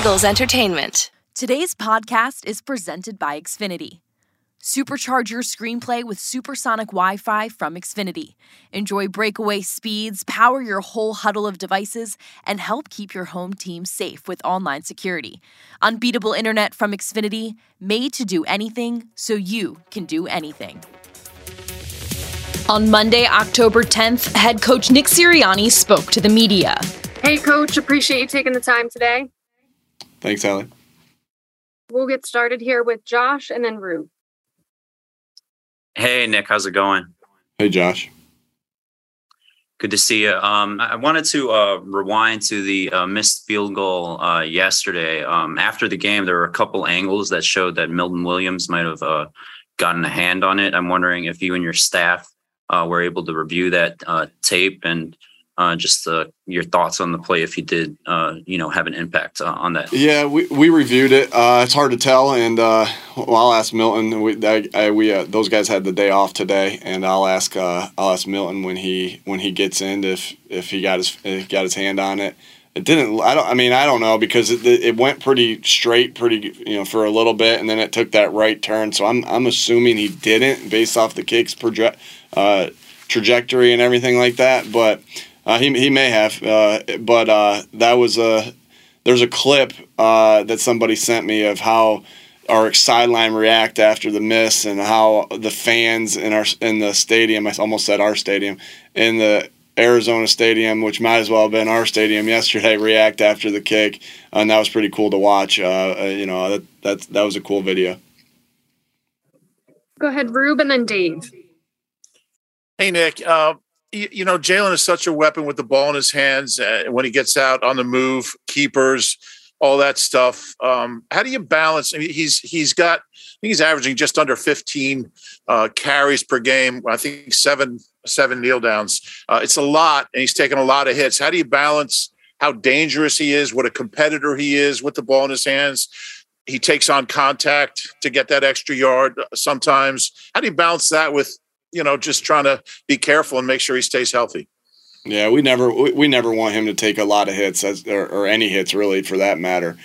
Eagles Entertainment. Today's podcast is presented by Xfinity. Supercharge your screenplay with supersonic Wi-Fi from Xfinity. Enjoy breakaway speeds, power your whole huddle of devices, and help keep your home team safe with online security. Unbeatable internet from Xfinity, made to do anything so you can do anything. On Monday, October 10th, head coach Nick Sirianni spoke to the media. Hey, Coach, appreciate you taking the time today. Thanks, Allie. We'll get started here with Josh and then Rube. Hey, Nick, how's it going? Hey, Josh. Good to see you. I wanted to rewind to the missed field goal yesterday. After the game, there were a couple angles that showed that Milton Williams might have gotten a hand on it. I'm wondering if you and your staff were able to review that tape and just your thoughts on the play, if he did, have an impact on that. Yeah, we reviewed it. It's hard to tell, and I'll ask Milton. Those guys had the day off today, and I'll ask Milton when he gets in if he got his hand on it. It didn't. I don't know, because it went pretty straight, for a little bit, and then it took that right turn. So I'm assuming he didn't, based off the kick's trajectory and everything like that, but. He may have, but that was there's a clip that somebody sent me of how our sideline react after the miss and how the fans in the stadium, I almost said our stadium, in the Arizona stadium, which might as well have been our stadium yesterday, react after the kick, and that was pretty cool to watch. That was a cool video. Go ahead, Rube, and then Dave. Hey, Nick. Jalen is such a weapon with the ball in his hands when he gets out on the move, keepers, all that stuff. How do you balance? I mean, he's got, I think he's averaging just under 15 carries per game. I think seven kneel downs. It's a lot, and he's taking a lot of hits. How do you balance how dangerous he is, what a competitor he is with the ball in his hands? He takes on contact to get that extra yard sometimes. How do you balance that with, just trying to be careful and make sure he stays healthy? Yeah, we never want him to take a lot of hits or any hits, really, for that matter.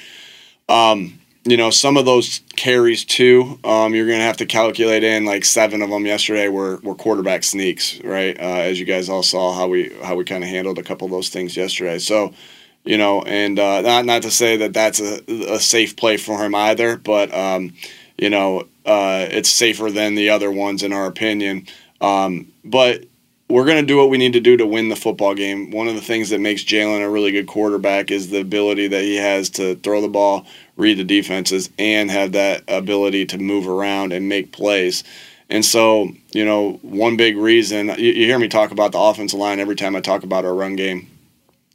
Some of those carries too, you're going to have to calculate in, like, seven of them yesterday were quarterback sneaks, right? As you guys all saw how we kind of handled a couple of those things yesterday. So, and not to say that that's a safe play for him either, but it's safer than the other ones, in our opinion. But we're going to do what we need to do to win the football game. One of the things that makes Jalen a really good quarterback is the ability that he has to throw the ball, read the defenses, and have that ability to move around and make plays. And so, one big reason, you hear me talk about the offensive line every time I talk about our run game,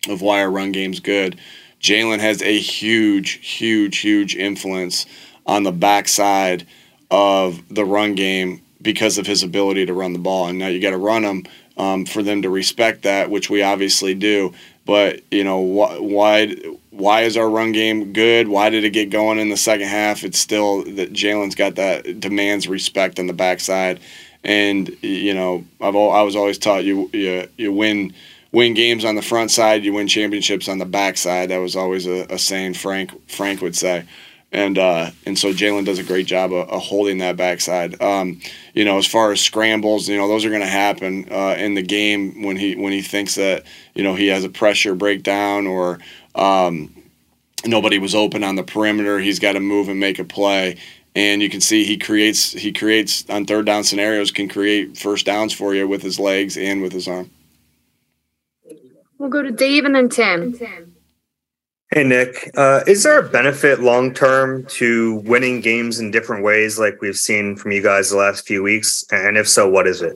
of why our run game's good. Jalen has a huge, huge, huge influence on the backside of the run game because of his ability to run the ball. And now you got to run them for them to respect that, which we obviously do. But, why is our run game good? Why did it get going in the second half? It's still that Jalen's got that, demands respect on the backside. And, I was always taught you win games on the front side, you win championships on the backside. That was always a saying Frank would say. And so Jalen does a great job of holding that backside. As far as scrambles, those are going to happen in the game when he thinks that he has a pressure breakdown or nobody was open on the perimeter. He's got to move and make a play, and you can see he creates on third down scenarios, can create first downs for you with his legs and with his arm. We'll go to Dave and then Tim. Hey, Nick, is there a benefit long-term to winning games in different ways like we've seen from you guys the last few weeks? And if so, what is it?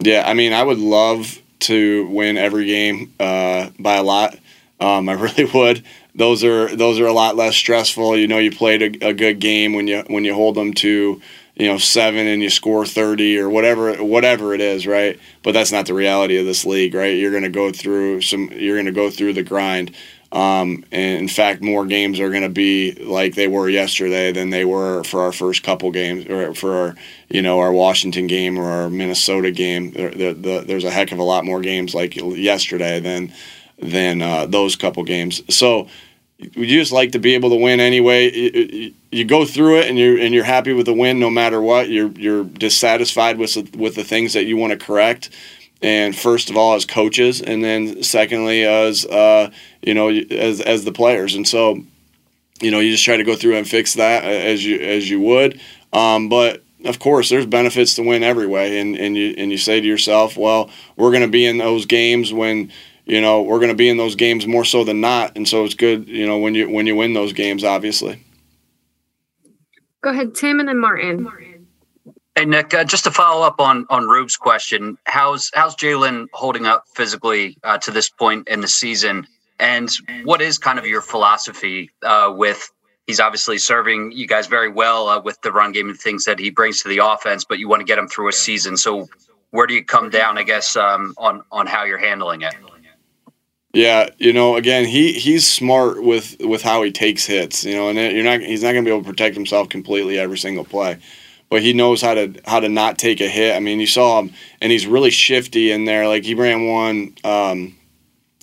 Yeah, I would love to win every game by a lot. I really would. Those are a lot less stressful. You played a good game when you hold them to – 7 and you score 30 or whatever it is, right? But that's not the reality of this league, right? You're going to go through the grind. And in fact, more games are going to be like they were yesterday than they were for our first couple games, or for our, our Washington game or our Minnesota game. There's a heck of a lot more games like yesterday than those couple games. So you just like to be able to win anyway. You go through it, and you're happy with the win no matter what. You're dissatisfied with the things that you want to correct. And first of all, as coaches, and then secondly, as the players. And so, you just try to go through and fix that as you would. But of course, there's benefits to win every way. And you say to yourself, well, we're going to be in those games when. We're going to be in those games more so than not, and so it's good, when you win those games, obviously. Go ahead, Tim, and then Martin. Hey, Nick, just to follow up on Rube's question, how's Jalen holding up physically to this point in the season, and what is kind of your philosophy with he's obviously serving you guys very well with the run game and things that he brings to the offense, but you want to get him through a season, so where do you come down, I guess, on how you're handling it? Yeah, again, he's smart with how he takes hits, and he's not going to be able to protect himself completely every single play, but he knows how to not take a hit. I mean, you saw him, and he's really shifty in there. Like he ran one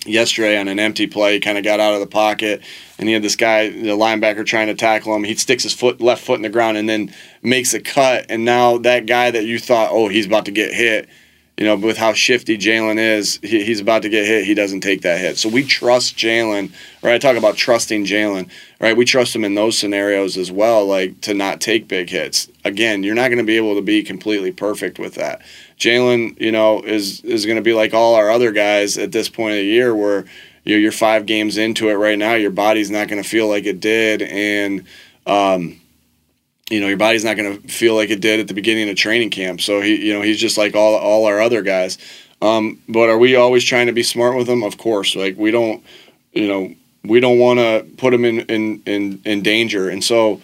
yesterday on an empty play. He kind of got out of the pocket, and he had this guy, the linebacker, trying to tackle him. He sticks his left foot in the ground, and then makes a cut. And now that guy that you thought, oh, he's about to get hit. With how shifty Jalen is, he's about to get hit. He doesn't take that hit. So we trust Jalen, right? I talk about trusting Jalen, right? We trust him in those scenarios as well, like to not take big hits. Again, you're not going to be able to be completely perfect with that. Jalen, is going to be like all our other guys at this point of the year where you're 5 games into it right now. Your body's not going to feel like it did. And, your body's not going to feel like it did at the beginning of training camp. So he's just like all our other guys. But are we always trying to be smart with him? Of course. Like we don't want to put him in danger. And so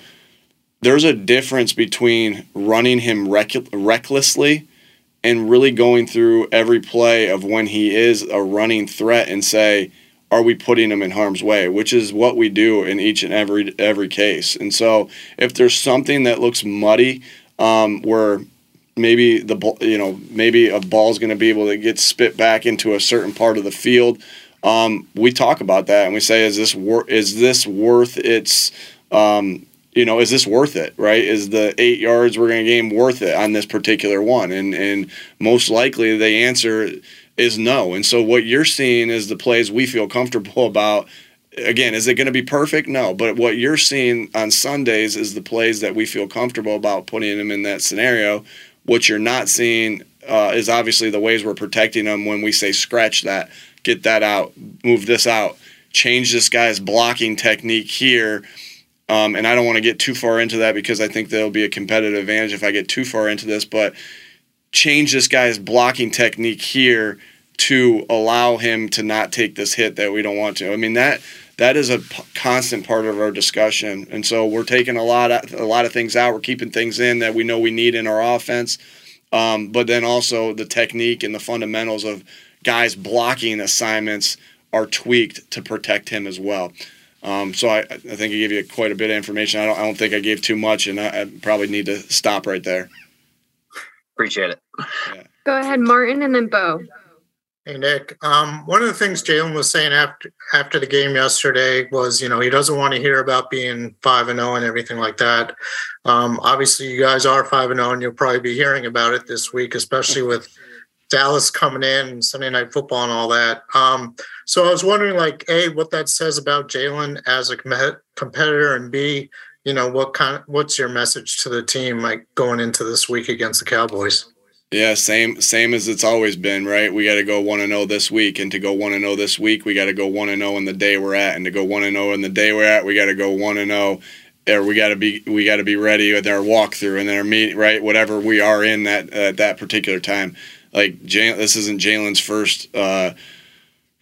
there's a difference between running him recklessly and really going through every play of when he is a running threat and say, are we putting them in harm's way, which is what we do in each and every case. And so if there's something that looks muddy where maybe maybe a ball's going to be able to get spit back into a certain part of the field, we talk about that and we say, is this worth it, right? Is the 8 yards we're going to gain worth it on this particular one? And most likely they answer is no. And so what you're seeing is the plays we feel comfortable about. Again, is it going to be perfect? No. But what you're seeing on Sundays is the plays that we feel comfortable about putting them in that scenario. What you're not seeing is obviously the ways we're protecting them when we say scratch that, get that out, move this out, change this guy's blocking technique here. And I don't want to get too far into that because I think there'll be a competitive advantage if I get too far into this, but change this guy's blocking technique here to allow him to not take this hit that we don't want to. I mean, that is a constant part of our discussion. And so we're taking a lot of things out. We're keeping things in that we know we need in our offense. But then also the technique and the fundamentals of guys blocking assignments are tweaked to protect him as well. So I think I gave you quite a bit of information. I don't think I gave too much, and I probably need to stop right there. Appreciate it. Yeah. Go ahead, Martin, and then Bo. Hey, Nick. One of the things Jalen was saying after the game yesterday was, he doesn't want to hear about being 5-0 and everything like that. Obviously, you guys are 5-0, and you'll probably be hearing about it this week, especially with Dallas coming in and Sunday Night Football and all that. So I was wondering, like, A, what that says about Jalen as a competitor, and B, what's your message to the team, like, going into this week against the Cowboys? Yeah, same as it's always been, right? We got to go 1-0 this week, and to go 1-0 this week, we got to go 1-0 in the day we're at, and to go 1-0 in the day we're at, we got to go 1-0, or we got to be ready with our walkthrough and then our meet, right? Whatever we are in that at that particular time, like this isn't Jalen's first.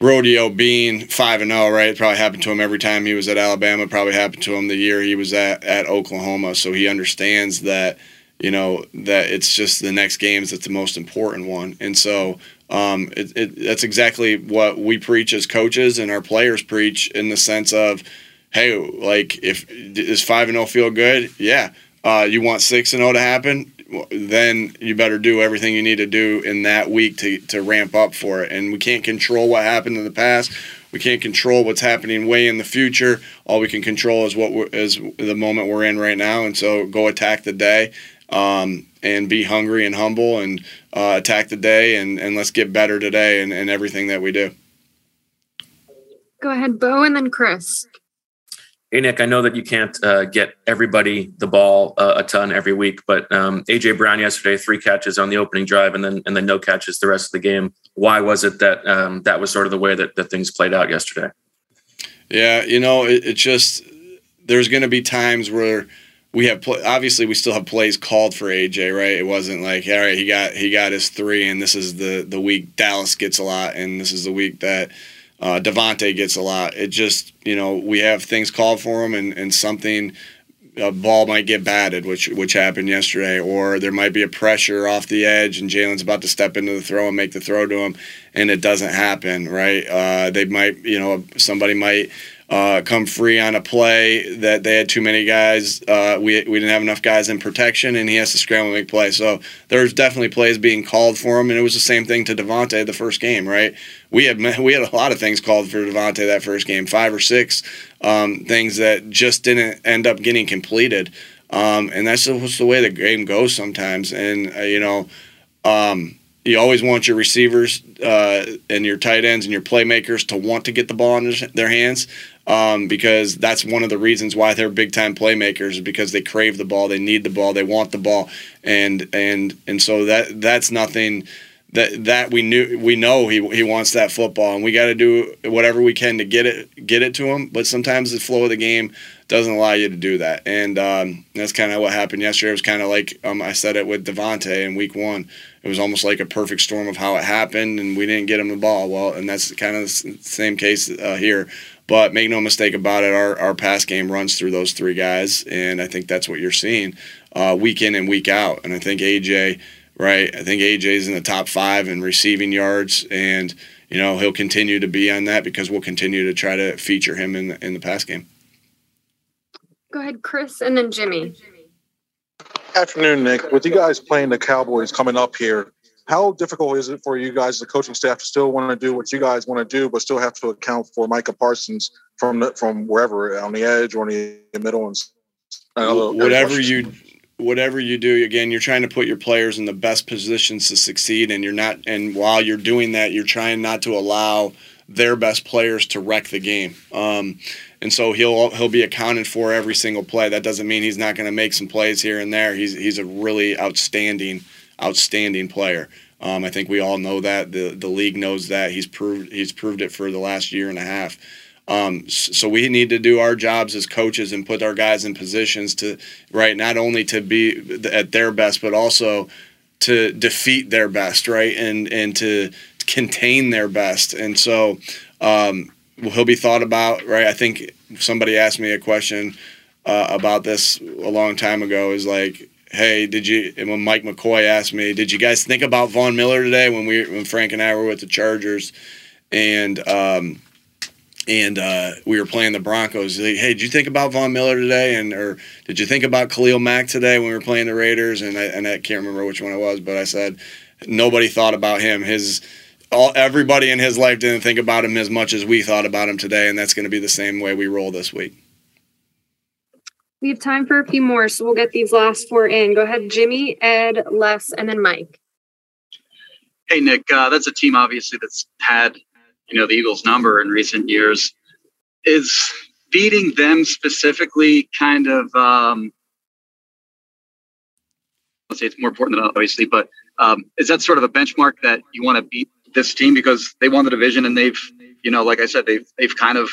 Rodeo being 5-0, right? It probably happened to him every time he was at Alabama. It probably happened to him the year he was at Oklahoma. So he understands that, that it's just the next games that's the most important one. And so that's exactly what we preach as coaches and our players preach in the sense of, hey, like, does 5-0 feel good? Yeah. You want 6-0 to happen? Then you better do everything you need to do in that week to ramp up for it. And we can't control what happened in the past. We can't control what's happening way in the future. All we can control is what is the moment we're in right now. And so go attack the day and be hungry and humble and attack the day and let's get better today in everything that we do. Go ahead, Bo, and then Chris. Hey, Nick, I know that you can't get everybody the ball a ton every week, but A.J. Brown yesterday, 3 catches on the opening drive and then no catches the rest of the game. Why was it that that was sort of the way that things played out yesterday? Yeah, you know, it's just there's going to be times where we have obviously we still have plays called for A.J., right? It wasn't like, all right, he got his 3 and this is the week Dallas gets a lot and this is the week that – DeVonta gets a lot. It just, you know, we have things called for him and something, a ball might get batted, which happened yesterday, or there might be a pressure off the edge and Jalen's about to step into the throw and make the throw to him, and it doesn't happen, right? They might, you know, somebody might come free on a play that they had too many guys. We didn't have enough guys in protection, and he has to scramble and make plays. So there's definitely plays being called for him, and it was the same thing to DeVonta the first game, right? We had a lot of things called for DeVonta that first game, 5 or 6 things that just didn't end up getting completed. And that's just the way the game goes sometimes. And, you know, you always want your receivers and your tight ends and your playmakers to want to get the ball in their hands because that's one of the reasons why they're big-time playmakers is because they crave the ball, they need the ball, they want the ball, and so that's nothing that we know he wants that football, and we got to do whatever we can to get it to him. But sometimes the flow of the game doesn't allow you to do that, and that's kind of what happened yesterday. It was kind of like I said it with DeVonta in week 1. It was almost like a perfect storm of how it happened, and we didn't get him the ball. Well, and that's kind of the same case here. But make no mistake about it, our pass game runs through those 3 guys, and I think that's what you're seeing week in and week out. And I think A.J., right, I think A.J.'s in the top 5 in receiving yards, and, you know, he'll continue to be on that because we'll continue to try to feature him in the pass game. Go ahead, Chris, and then Jimmy. Afternoon, Nick. With you guys playing the Cowboys coming up here, how difficult is it for you guys, the coaching staff, to still want to do what you guys want to do, but still have to account for Micah Parsons from wherever, on the edge or in the middle, and whatever you do? Again, you're trying to put your players in the best positions to succeed, and you're not. And while you're doing that, you're trying not to allow their best players to wreck the game. And so he'll be accounted for every single play. That doesn't mean he's not going to make some plays here and there. He's a really outstanding player. I think we all know that. The league knows that. He's proved it for the last year and a half. So we need to do our jobs as coaches and put our guys in positions to, right, not only to be at their best, but also to defeat their best, right, and to contain their best. And so he'll be thought about, right? I think somebody asked me a question about this a long time ago. Is like, hey, when Mike McCoy asked me, did you guys think about Von Miller today when Frank and I were with the Chargers and we were playing the Broncos? He's like, hey, did you think about Von Miller today? Or did you think about Khalil Mack today when we were playing the Raiders? And I can't remember which one it was, but I said, nobody thought about him. Everybody in his life didn't think about him as much as we thought about him today, and that's going to be the same way we roll this week. We have time for a few more, so we'll get these last 4 in. Go ahead, Jimmy, Ed, Les, and then Mike. Hey, Nick, that's a team, obviously, that's had, you know, the Eagles' number in recent years. Is beating them specifically kind of let's say it's more important than that, obviously, but is that sort of a benchmark that you want to beat this team because they won the division and they've, you know, like I said, they've kind of,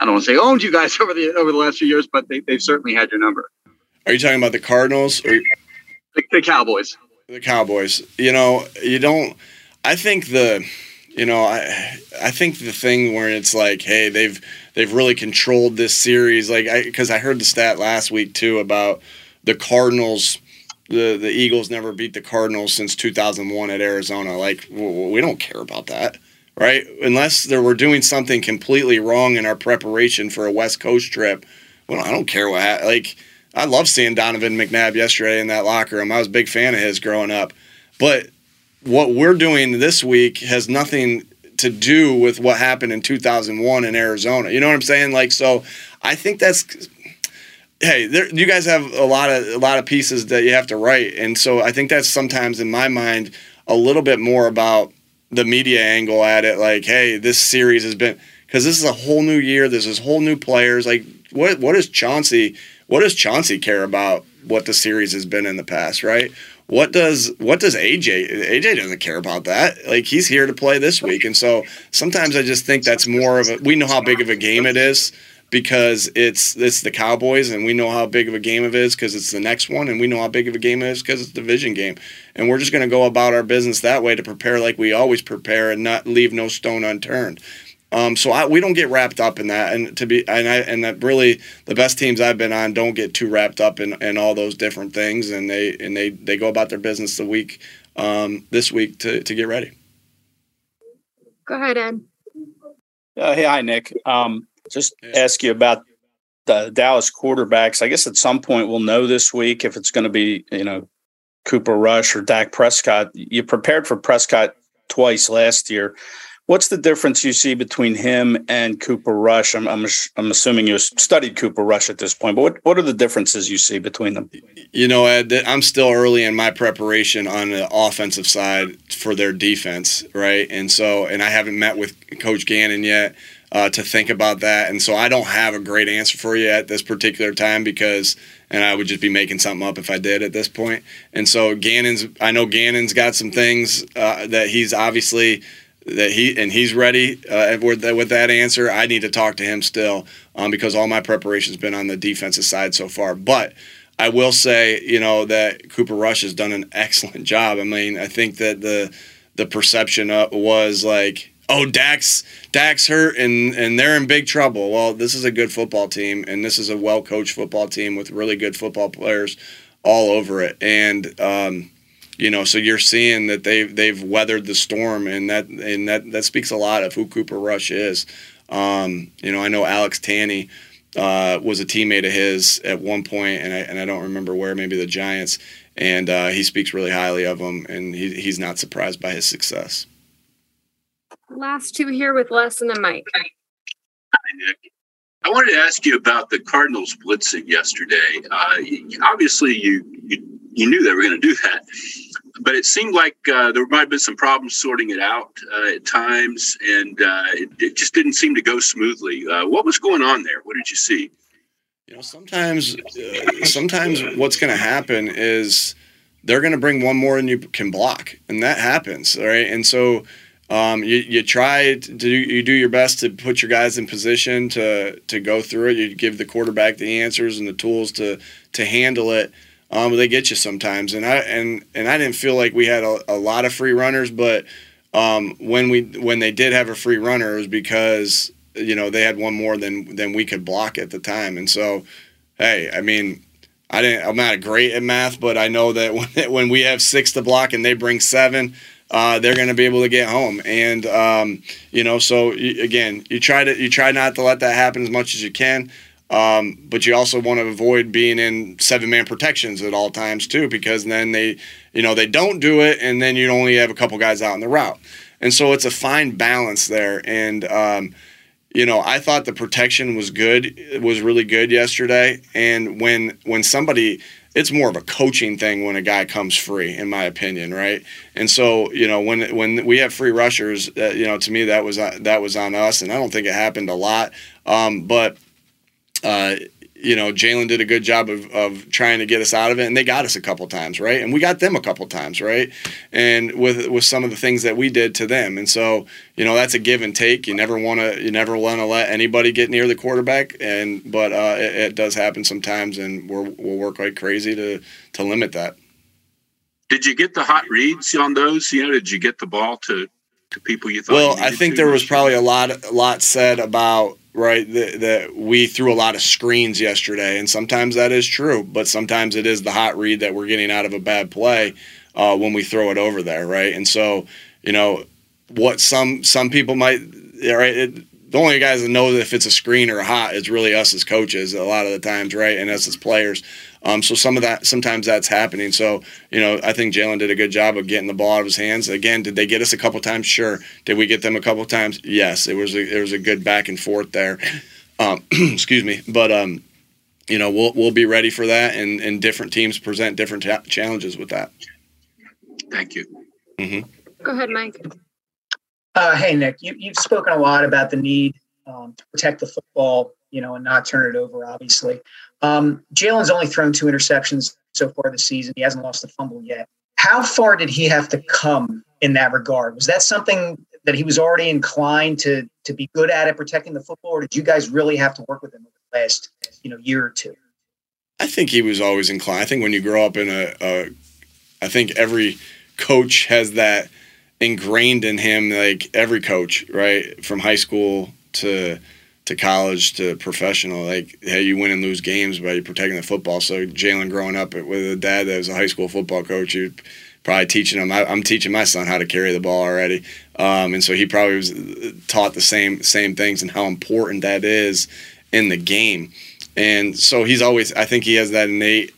I don't want to say owned you guys over the last few years, but they've certainly had your number. Are you talking about the Cardinals or the Cowboys? The Cowboys. You know, you don't. I think the thing where it's like, hey, they've really controlled this series, like because I heard the stat last week too about the Cardinals. The Eagles never beat the Cardinals since 2001 at Arizona. Like, we don't care about that, right? Unless we're doing something completely wrong in our preparation for a West Coast trip. Well, I don't care what happened. Like, I love seeing Donovan McNabb yesterday in that locker room. I was a big fan of his growing up. But what we're doing this week has nothing to do with what happened in 2001 in Arizona. You know what I'm saying? Like, so I think that's – hey, there, you guys have a lot of pieces that you have to write. And so I think that's sometimes in my mind a little bit more about the media angle at it. Like, hey, this series has been – because this is a whole new year. This is whole new players. Like, what does Chauncey care about what the series has been in the past, right? What does AJ doesn't care about that. Like, he's here to play this week. And so sometimes I just think that's more of a, we know how big of a game it is because it's the Cowboys, and we know how big of a game it is because it's the next one, and we know how big of a game it is because it's a division game. And we're just going to go about our business that way to prepare like we always prepare and not leave no stone unturned. So we don't get wrapped up in that, and really the best teams I've been on don't get too wrapped up in all those different things, and they go about their business the week, this week to get ready. Go ahead, Ed. Hey, hi, Nick. Ask you about the Dallas quarterbacks. I guess at some point we'll know this week if it's going to be Cooper Rush or Dak Prescott. You prepared for Prescott twice last year. What's the difference you see between him and Cooper Rush? I'm assuming you studied Cooper Rush at this point, but what are the differences you see between them? You know, Ed, I'm still early in my preparation on the offensive side for their defense, right? And I haven't met with Coach Gannon yet to think about that. And so I don't have a great answer for you at this particular time because – and I would just be making something up if I did at this point. And so I know Gannon's got some things that he's obviously – he's ready with that answer. I need to talk to him still because all my preparation's been on the defensive side so far. But I will say, that Cooper Rush has done an excellent job. I mean, I think that the perception was like, oh, Dak's hurt and they're in big trouble. Well, this is a good football team, and this is a well-coached football team with really good football players all over it. And so you're seeing that they've weathered the storm, and that speaks a lot of who Cooper Rush is. I know Alex Tanney was a teammate of his at one point, and I don't remember where, maybe the Giants, and he speaks really highly of him, and he's not surprised by his success. Last two here with Les and then Mike. Hi, Nick. I wanted to ask you about the Cardinals blitzing yesterday. Obviously, you knew they were going to do that. But it seemed like there might have been some problems sorting it out at times, and it just didn't seem to go smoothly. What was going on there? What did you see? Sometimes what's going to happen is they're going to bring one more than you can block, and that happens, all right? And so you try to do your best to put your guys in position to go through it. You give the quarterback the answers and the tools to handle it. They get you sometimes, and I didn't feel like we had a lot of free runners, but when they did have a free runner, it was because they had one more than we could block at the time. And so, hey, I mean, I'm not great at math, but I know that when we have 6 to block and they bring 7, they're going to be able to get home. And again, you try not to let that happen as much as you can. But you also want to avoid being in 7-man protections at all times too, because then they don't do it, and then you only have a couple guys out on the route. And so it's a fine balance there. And I thought the protection was good. It was really good yesterday. And when somebody, it's more of a coaching thing when a guy comes free, in my opinion, right? And so when we have free rushers, to me that was on us, and I don't think it happened a lot, but. Jalen did a good job of trying to get us out of it, and they got us a couple times, right? And we got them a couple times, right? And with some of the things that we did to them. And so, that's a give and take. You never want to let anybody get near the quarterback, but it does happen sometimes, and we'll work like crazy to limit that. Did you get the hot reads on those? Did you get the ball to people you thought? Well, I think there was probably a lot said about. Right, that we threw a lot of screens yesterday, and sometimes that is true, but sometimes it is the hot read that we're getting out of a bad play when we throw it over there, right? And so, what some people might, right? the only guys that know if it's a screen or a hot is really us as coaches a lot of the times, right? And us as players. So some of that, sometimes that's happening. So, you know, I think Jalen did a good job of getting the ball out of his hands. Again, did they get us a couple times? Sure. Did we get them a couple times? Yes. It was a good back and forth there. Excuse me. But, you know, we'll be ready for that. And different teams present different challenges with that. Thank you. Mm-hmm. Go ahead, Mike. Hey, Nick, you've spoken a lot about the need to protect the football, you know, and not turn it over, obviously. Jalen's only thrown 2 interceptions so far this season. He hasn't lost a fumble yet. How far did he have to come in that regard? Was that something that he was already inclined to be good at protecting the football, or did you guys really have to work with him over the last, you know, year or two? I think he was always inclined. I think when you grow up in I think every coach has that ingrained in him, like every coach, right, from high school to college to professional, like, hey, you win and lose games by protecting the football. So Jalen growing up with a dad that was a high school football coach, you're probably teaching him. I'm teaching my son how to carry the ball already. And so he probably was taught the same things and how important that is in the game. And so he's always, I think he has that innate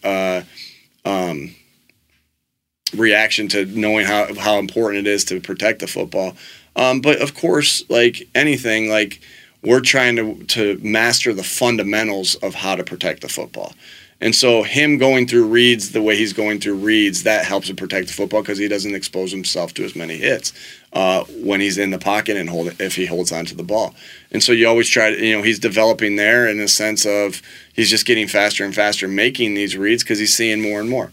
reaction to knowing how important it is to protect the football. But of course, like anything, like, we're trying to master the fundamentals of how to protect the football. And so him going through reads the way he's going through reads, that helps him protect the football because he doesn't expose himself to as many hits when he's in the pocket and if he holds onto the ball. And so you always try to, you know, he's developing there in a sense of he's just getting faster and faster making these reads because he's seeing more and more.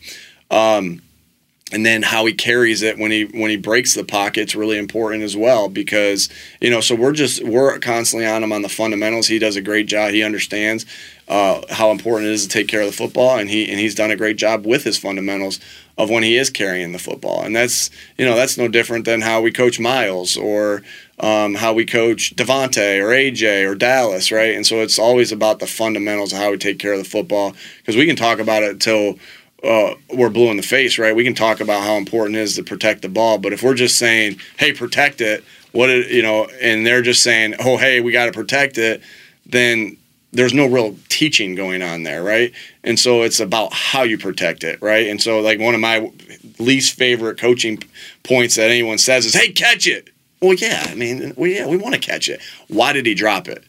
And then how he carries it when he breaks the pocket's really important as well because, you know, so we're constantly on him on the fundamentals. He does a great job. He understands how important it is to take care of the football, and he's done a great job with his fundamentals of when he is carrying the football. And that's, you know, that's no different than how we coach Miles or how we coach DeVonta or A.J. or Dallas, right? And so it's always about the fundamentals of how we take care of the football because we can talk about it till – we're blue in the face, right? We can talk about how important it is to protect the ball, but if we're just saying, "Hey, protect it," and they're just saying, "Oh, hey, we got to protect it," then there's no real teaching going on there, right? And so it's about how you protect it, right? And so, like, one of my least favorite coaching points that anyone says is, "Hey, catch it." Well, yeah, I mean, we want to catch it. Why did he drop it?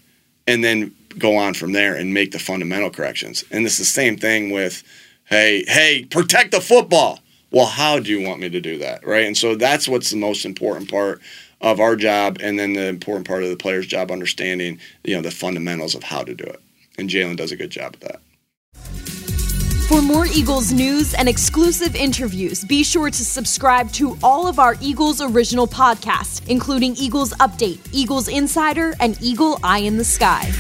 And then go on from there and make the fundamental corrections. And it's the same thing with. Hey, protect the football. Well, how do you want me to do that, right? And so that's what's the most important part of our job and then the important part of the player's job, understanding, you know, the fundamentals of how to do it. And Jalen does a good job at that. For more Eagles news and exclusive interviews, be sure to subscribe to all of our Eagles original podcasts, including Eagles Update, Eagles Insider, and Eagle Eye in the Sky.